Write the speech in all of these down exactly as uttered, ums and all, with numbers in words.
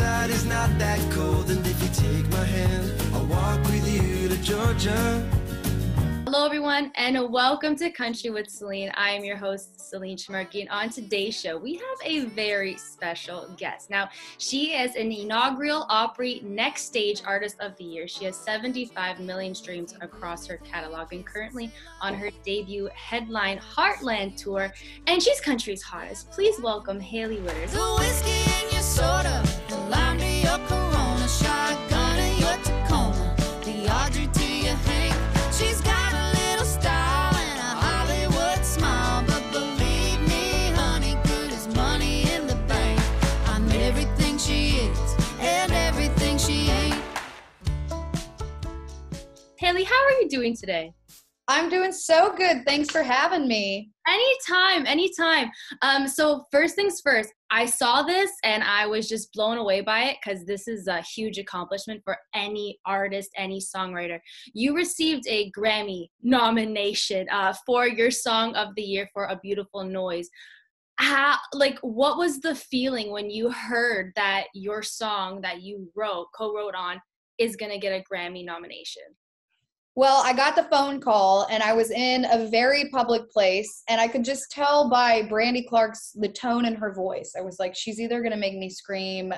outside is not that cold, and if you take my hand, I'll walk with you to Georgia. Hello everyone, and welcome to Country with Celine. I am your host, Celine Schmerke, and on today's show, we have a very special guest. Now, she is an inaugural Opry Next Stage Artist of the Year. She has seventy-five million streams across her catalog and currently on her debut headline Heartland tour, and she's country's hottest. Please welcome Hailey Whitters. The whiskey and your soda, the lime to your Corona, shotgun to your Tacoma, the Audrey to your Hank. She's got Hailey, how are you doing today? I'm doing so good. Thanks for having me. Anytime, anytime. Um, so first things first, I saw this and I was just blown away by it because this is a huge accomplishment for any artist, any songwriter. You received a Grammy nomination uh, for your Song of the Year for A Beautiful Noise. How, like, what was the feeling when you heard that your song that you wrote, co-wrote on, is going to get a Grammy nomination? Well, I got the phone call and I was in a very public place, and I could just tell by Brandy Clark's, the tone in her voice. I was like, she's either going to make me scream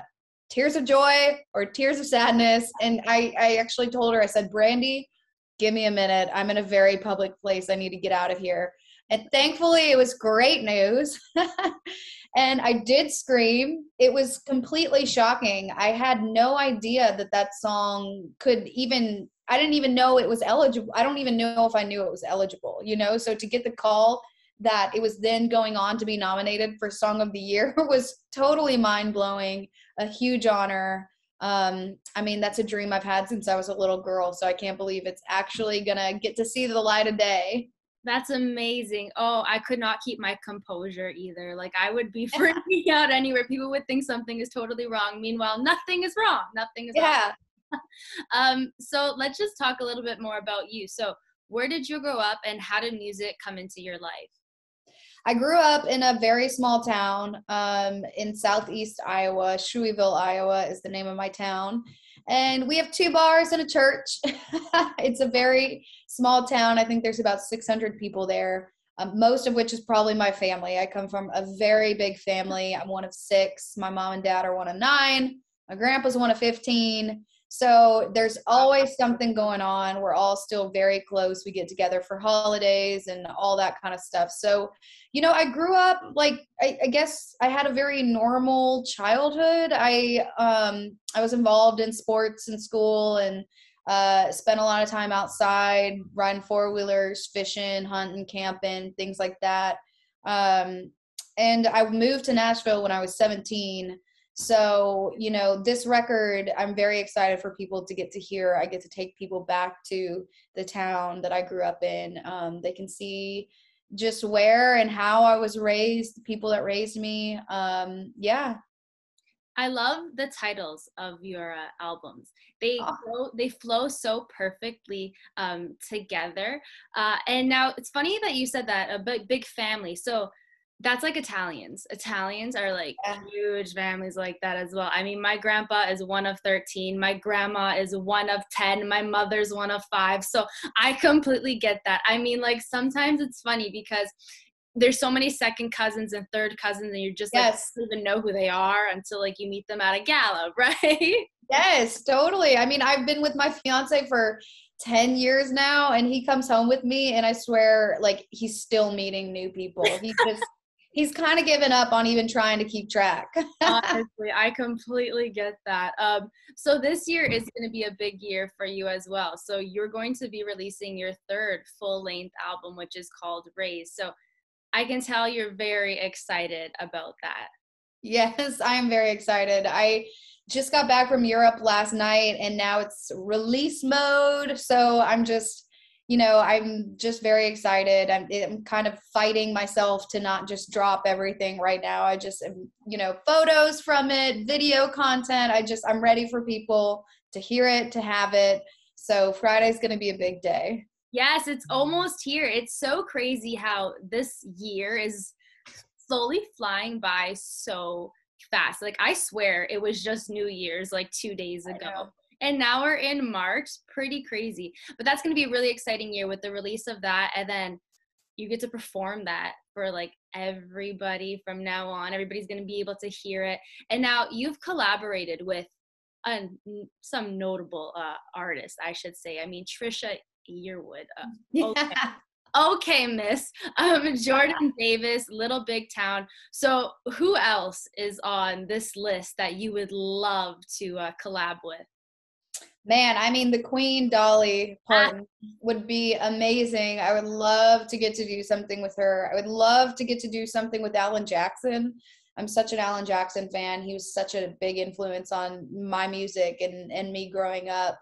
tears of joy or tears of sadness. And I, I actually told her, I said, Brandy, give me a minute. I'm in a very public place. I need to get out of here. And thankfully it was great news. And I did scream. It was completely shocking. I had no idea that that song could even, I didn't even know it was eligible. I don't even know if I knew it was eligible, you know? So to get the call that it was then going on to be nominated for Song of the Year was totally mind-blowing, a huge honor. Um, I mean, that's a dream I've had since I was a little girl, so I can't believe it's actually gonna get to see the light of day. That's amazing. Oh, I could not keep my composure either. Like, I would be freaking out anywhere. People would think something is totally wrong. Meanwhile, nothing is wrong. Nothing is yeah. wrong. Um, so let's just talk a little bit more about you. So where did you grow up and how did music come into your life? I grew up in a very small town um, in southeast Iowa. Shoeville, Iowa is the name of my town. And we have two bars and a church. It's a very small town. I think there's about six hundred people there, um, most of which is probably my family. I come from a very big family. I'm one of six. My mom and dad are one of nine. My grandpa's one of fifteen. So there's always something going on. We're all still very close. We get together for holidays and all that kind of stuff. So, you know, I grew up, like, I, I guess I had a very normal childhood. I um, I was involved in sports in school and uh, spent a lot of time outside, riding four-wheelers, fishing, hunting, camping, things like that. Um, and I moved to Nashville when I was seventeen. So, you know, this record, I'm very excited for people to get to hear. I get to take people back to the town that I grew up in. Um, they can see just where and how I was raised, the people that raised me. Um, yeah. I love the titles of your uh, albums. They oh. go, they flow so perfectly um, together. Uh, and now it's funny that you said that, a big, big family. So that's like Italians. Italians are like yeah. huge families like that as well. I mean, my grandpa is one of thirteen. My grandma is one of ten. My mother's one of five. So I completely get that. I mean, like, sometimes it's funny because there's so many second cousins and third cousins, and you're just yes. like, you don't even know who they are until, like, you meet them at a gala, right? Yes, totally. I mean, I've been with my fiance for ten years now, and he comes home with me, and I swear, like, he's still meeting new people. He just... He's kind of given up on even trying to keep track. Honestly, I completely get that. Um, so this year is going to be a big year for you as well. So you're going to be releasing your third full-length album, which is called Raise. So I can tell you're very excited about that. Yes, I am very excited. I just got back from Europe last night, and now it's release mode. So I'm just... You know, I'm just very excited. I'm, I'm kind of fighting myself to not just drop everything right now. I just, you know, photos from it, video content. I just, I'm ready for people to hear it, to have it. So Friday's going to be a big day. Yes, it's almost here. It's so crazy how this year is slowly flying by so fast. Like, I swear it was just New Year's like two days ago. And now we're in March. Pretty crazy. But that's going to be a really exciting year with the release of that. And then you get to perform that for like everybody from now on. Everybody's going to be able to hear it. And now you've collaborated with uh, some notable uh, artists, I should say. I mean, Trisha Yearwood. Uh, okay. Yeah. Okay, miss. Um, Jordan Davis, Little Big Town. So who else is on this list that you would love to uh, collab with? Man, I mean, the Queen, Dolly Parton, would be amazing. I would love to get to do something with her. I would love to get to do something with Alan Jackson. I'm such an Alan Jackson fan. He was such a big influence on my music and, and me growing up.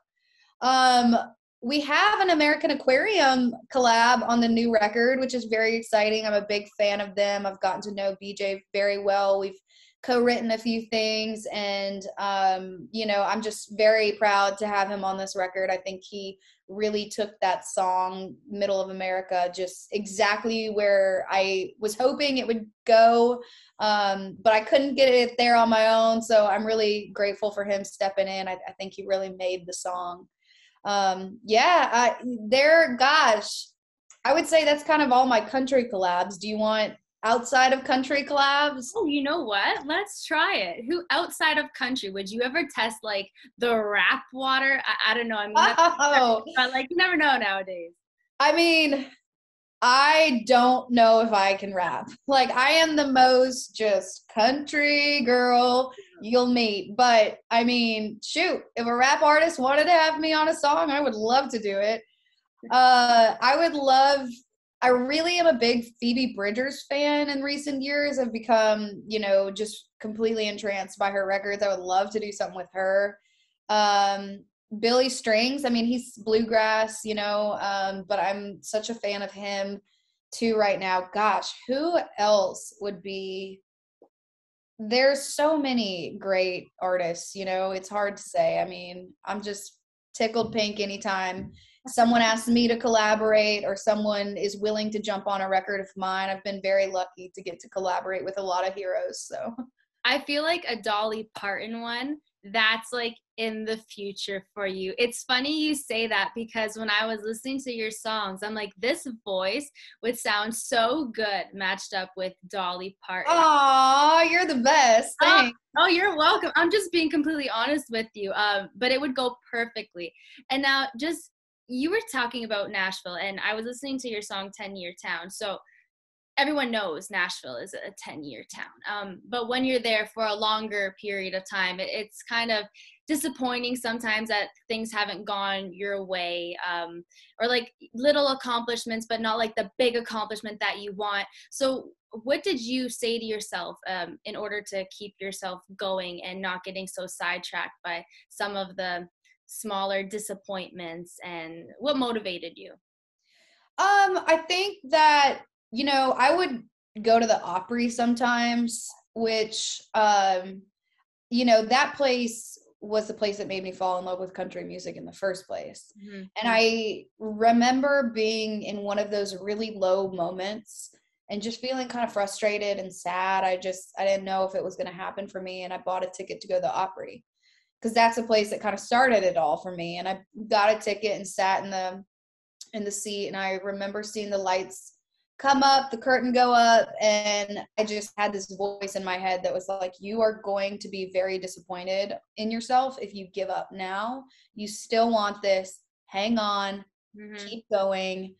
Um, we have an American Aquarium collab on the new record, which is very exciting. I'm a big fan of them. I've gotten to know B J very well. We've co-written a few things, and um, you know, I'm just very proud to have him on this record. I think he really took that song, Middle of America, just exactly where I was hoping it would go, um, but I couldn't get it there on my own, so I'm really grateful for him stepping in. I, I think he really made the song. Um, yeah, I, there, gosh, I would say that's kind of all my country collabs. Do you want outside of country collabs? Oh, you know what? Let's try it. Who outside of country? Would you ever test like the rap water? I, I don't know. I mean, oh. But like, you never know nowadays. I mean, I don't know if I can rap. Like, I am the most just country girl you'll meet. But I mean, shoot, if a rap artist wanted to have me on a song, I would love to do it. Uh, I would love. I really am a big Phoebe Bridgers fan in recent years. I've become, you know, just completely entranced by her records. I would love to do something with her. Um, Billy Strings, I mean, he's bluegrass, you know, um, but I'm such a fan of him too right now. Gosh, who else would be? There's so many great artists, you know, it's hard to say. I mean, I'm just tickled pink anytime someone asks me to collaborate or someone is willing to jump on a record of mine. I've been very lucky to get to collaborate with a lot of heroes. So I feel like a Dolly Parton one, that's like in the future for you. It's funny you say that, because when I was listening to your songs, I'm like, this voice would sound so good matched up with Dolly Parton. Oh, you're the best. Thanks. Oh, oh, you're welcome. I'm just being completely honest with you, um, but it would go perfectly. And now just, you were talking about Nashville, and I was listening to your song ten year town. So everyone knows Nashville is a ten year town. Um, but when you're there for a longer period of time, it, it's kind of disappointing sometimes that things haven't gone your way, um, or like little accomplishments, but not like the big accomplishment that you want. So what did you say to yourself um, in order to keep yourself going and not getting so sidetracked by some of the smaller disappointments, and what motivated you? Um, I think that, you know, I would go to the Opry sometimes, which, um, you know, that place was the place that made me fall in love with country music in the first place. Mm-hmm. And I remember being in one of those really low moments and just feeling kind of frustrated and sad. I just, I didn't know if it was going to happen for me. And I bought a ticket to go to the Opry, because that's a place that kind of started it all for me. And I got a ticket and sat in the in the seat, and I remember seeing the lights come up, the curtain go up, and I just had this voice in my head that was like, you are going to be very disappointed in yourself if you give up now. You still want this. Hang on. Mm-hmm. Keep going.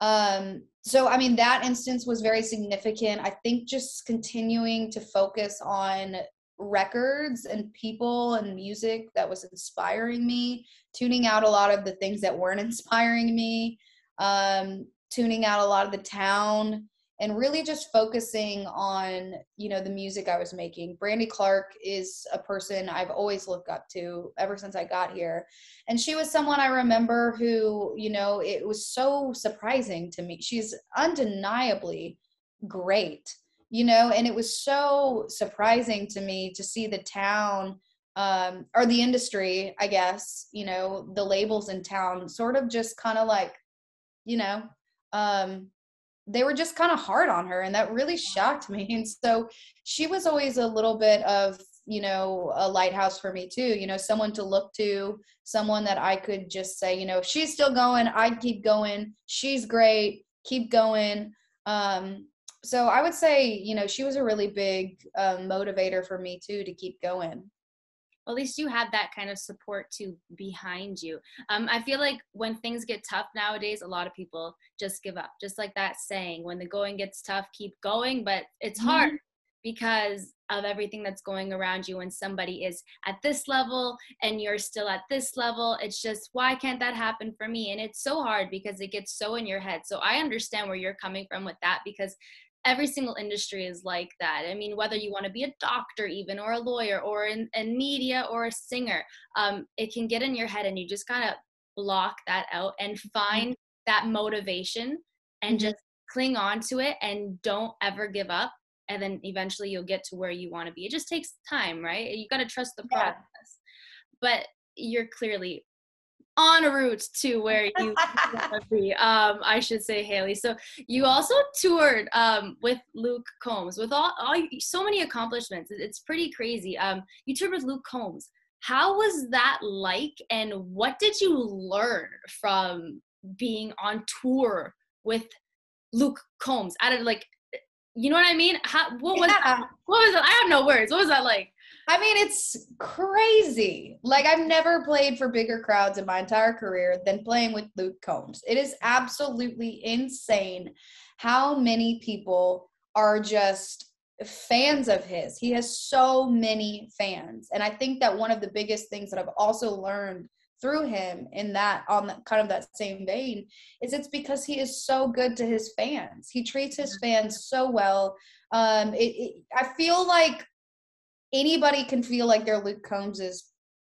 Um, so, I mean, that instance was very significant. I think just continuing to focus on records and people and music that was inspiring me, tuning out a lot of the things that weren't inspiring me, um, tuning out a lot of the town, and really just focusing on, you know, the music I was making. Brandy Clark is a person I've always looked up to ever since I got here. And she was someone I remember who, you know, it was so surprising to me. She's undeniably great. You know, and it was so surprising to me to see the town, um, or the industry, I guess, you know, the labels in town sort of just kind of like, you know, um, they were just kind of hard on her, and that really shocked me. And so she was always a little bit of, you know, a lighthouse for me too, you know, someone to look to, someone that I could just say, you know, she's still going, I keep going, she's great, keep going. Um, so I would say, you know, she was a really big uh, motivator for me too, to keep going. Well, at least you had that kind of support too behind you. Um, I feel like when things get tough nowadays, a lot of people just give up. Just like that saying, when the going gets tough, keep going. But it's mm-hmm. hard because of everything that's going around you. When somebody is at this level and you're still at this level, it's just, why can't that happen for me? And it's so hard because it gets so in your head. So I understand where you're coming from with that, because every single industry is like that. I mean, whether you want to be a doctor even, or a lawyer, or in, in media, or a singer, um, it can get in your head, and you just kind of block that out and find mm-hmm. that motivation and mm-hmm. just cling on to it and don't ever give up. And then eventually you'll get to where you want to be. It just takes time, right? You got to trust the process. Yeah. But you're clearly on a route to where you want to be, um, I should say, Hailey. So you also toured um, with Luke Combs, with all, all so many accomplishments. It's pretty crazy. Um, you toured with Luke Combs. How was that like, and what did you learn from being on tour with Luke Combs? Out of like, you know what I mean? How, what was yeah. that? What was that? I have no words. What was that like? I mean, it's crazy. Like, I've never played for bigger crowds in my entire career than playing with Luke Combs. It is absolutely insane how many people are just fans of his. He has so many fans. And I think that one of the biggest things that I've also learned through him in that, on that, kind of that same vein, is it's because he is so good to his fans. He treats his fans so well. Um, it, it, I feel like anybody can feel like they're Luke Combs's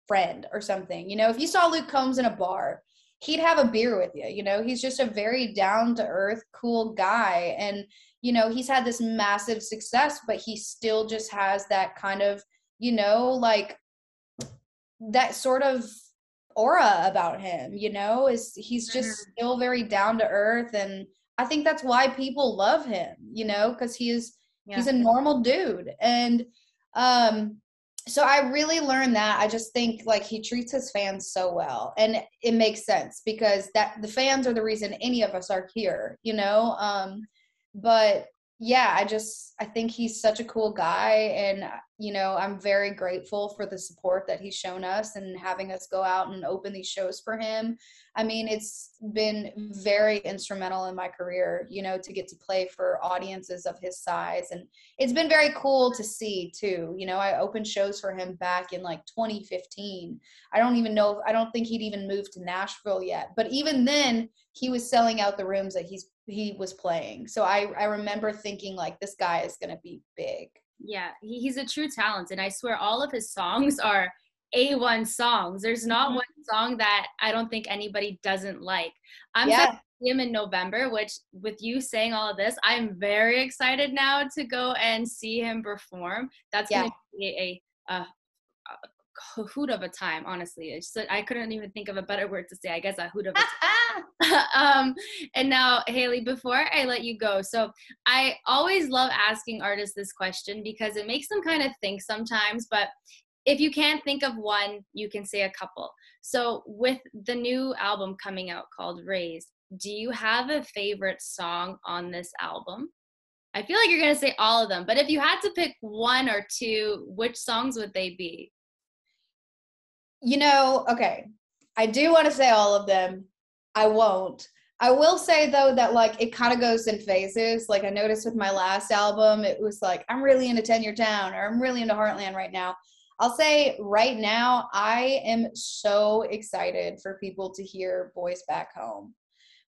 friend or something. You know, if you saw Luke Combs in a bar, he'd have a beer with you. You know, he's just a very down-to-earth, cool guy. And, you know, he's had this massive success, but he still just has that kind of, you know, like that sort of aura about him, you know, is he's just still very down-to-earth. And I think that's why people love him, you know, because he is, yeah. he's a normal dude. And Um, so I really learned that. I just think, like, he treats his fans so well, and it makes sense because that the fans are the reason any of us are here, you know? Um, but yeah, I just, I think he's such a cool guy, and, you know, I'm very grateful for the support that he's shown us and having us go out and open these shows for him. I mean, it's been very instrumental in my career, you know, to get to play for audiences of his size. And it's been very cool to see too. You know, I opened shows for him back in like twenty fifteen. I don't even know, I don't think he'd even moved to Nashville yet, but even then he was selling out the rooms that he's, he was playing. So I, I remember thinking, like, this guy is going to be big. Yeah, he, he's a true talent, and I swear all of his songs are A one songs. There's not mm-hmm. one song that I don't think anybody doesn't like. I'm yeah. set to see him in November, which, with you saying all of this, I'm very excited now to go and see him perform. That's yeah. going to be a, a, a hoot of a time, honestly. It's just, I couldn't even think of a better word to say. I guess a hoot of a time. um, and now, Hailey, before I let you go, so I always love asking artists this question because it makes them kind of think sometimes, but if you can't think of one, you can say a couple. So with the new album coming out called Raise, do you have a favorite song on this album? I feel like you're going to say all of them, but if you had to pick one or two, which songs would they be? You know, okay, I do want to say all of them. I won't. I will say, though, that, like, it kind of goes in phases. Like, I noticed with my last album, it was like, I'm really into Ten Year Town, or I'm really into Heartland right now. I'll say right now, I am so excited for people to hear Boys Back Home.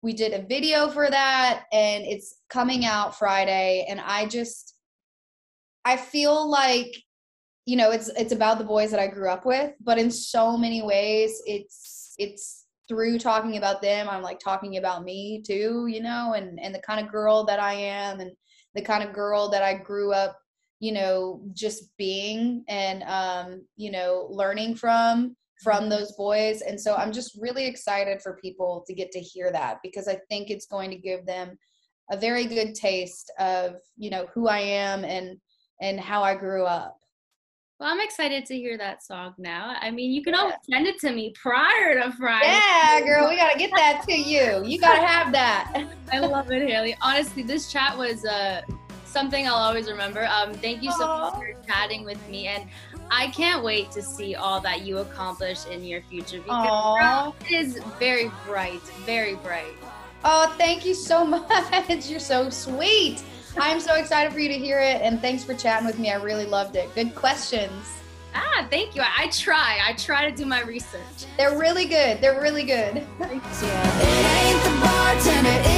We did a video for that, and it's coming out Friday. And I just, I feel like, you know, it's it's about the boys that I grew up with, but in so many ways, it's it's through talking about them, I'm like talking about me too, you know, and, and the kind of girl that I am, and the kind of girl that I grew up, you know, just being, and, um, you know, learning from, from those boys. And so I'm just really excited for people to get to hear that, because I think it's going to give them a very good taste of, you know, who I am and, and how I grew up. Well, I'm excited to hear that song now. I mean, you can yeah. always send it to me prior to Friday. Yeah, girl, we got to get that to you. You got to have that. I love it, Hailey. Honestly, this chat was uh, something I'll always remember. Um, thank you so Aww. much for chatting with me. And I can't wait to see all that you accomplish in your future, because it is very bright, very bright. Oh, thank you so much. You're so sweet. I'm so excited for you to hear it, and thanks for chatting with me. I really loved it. Good questions. Ah, thank you. I, I try. I try to do my research. They're really good. They're really good. Thank you. It ain't the bartender.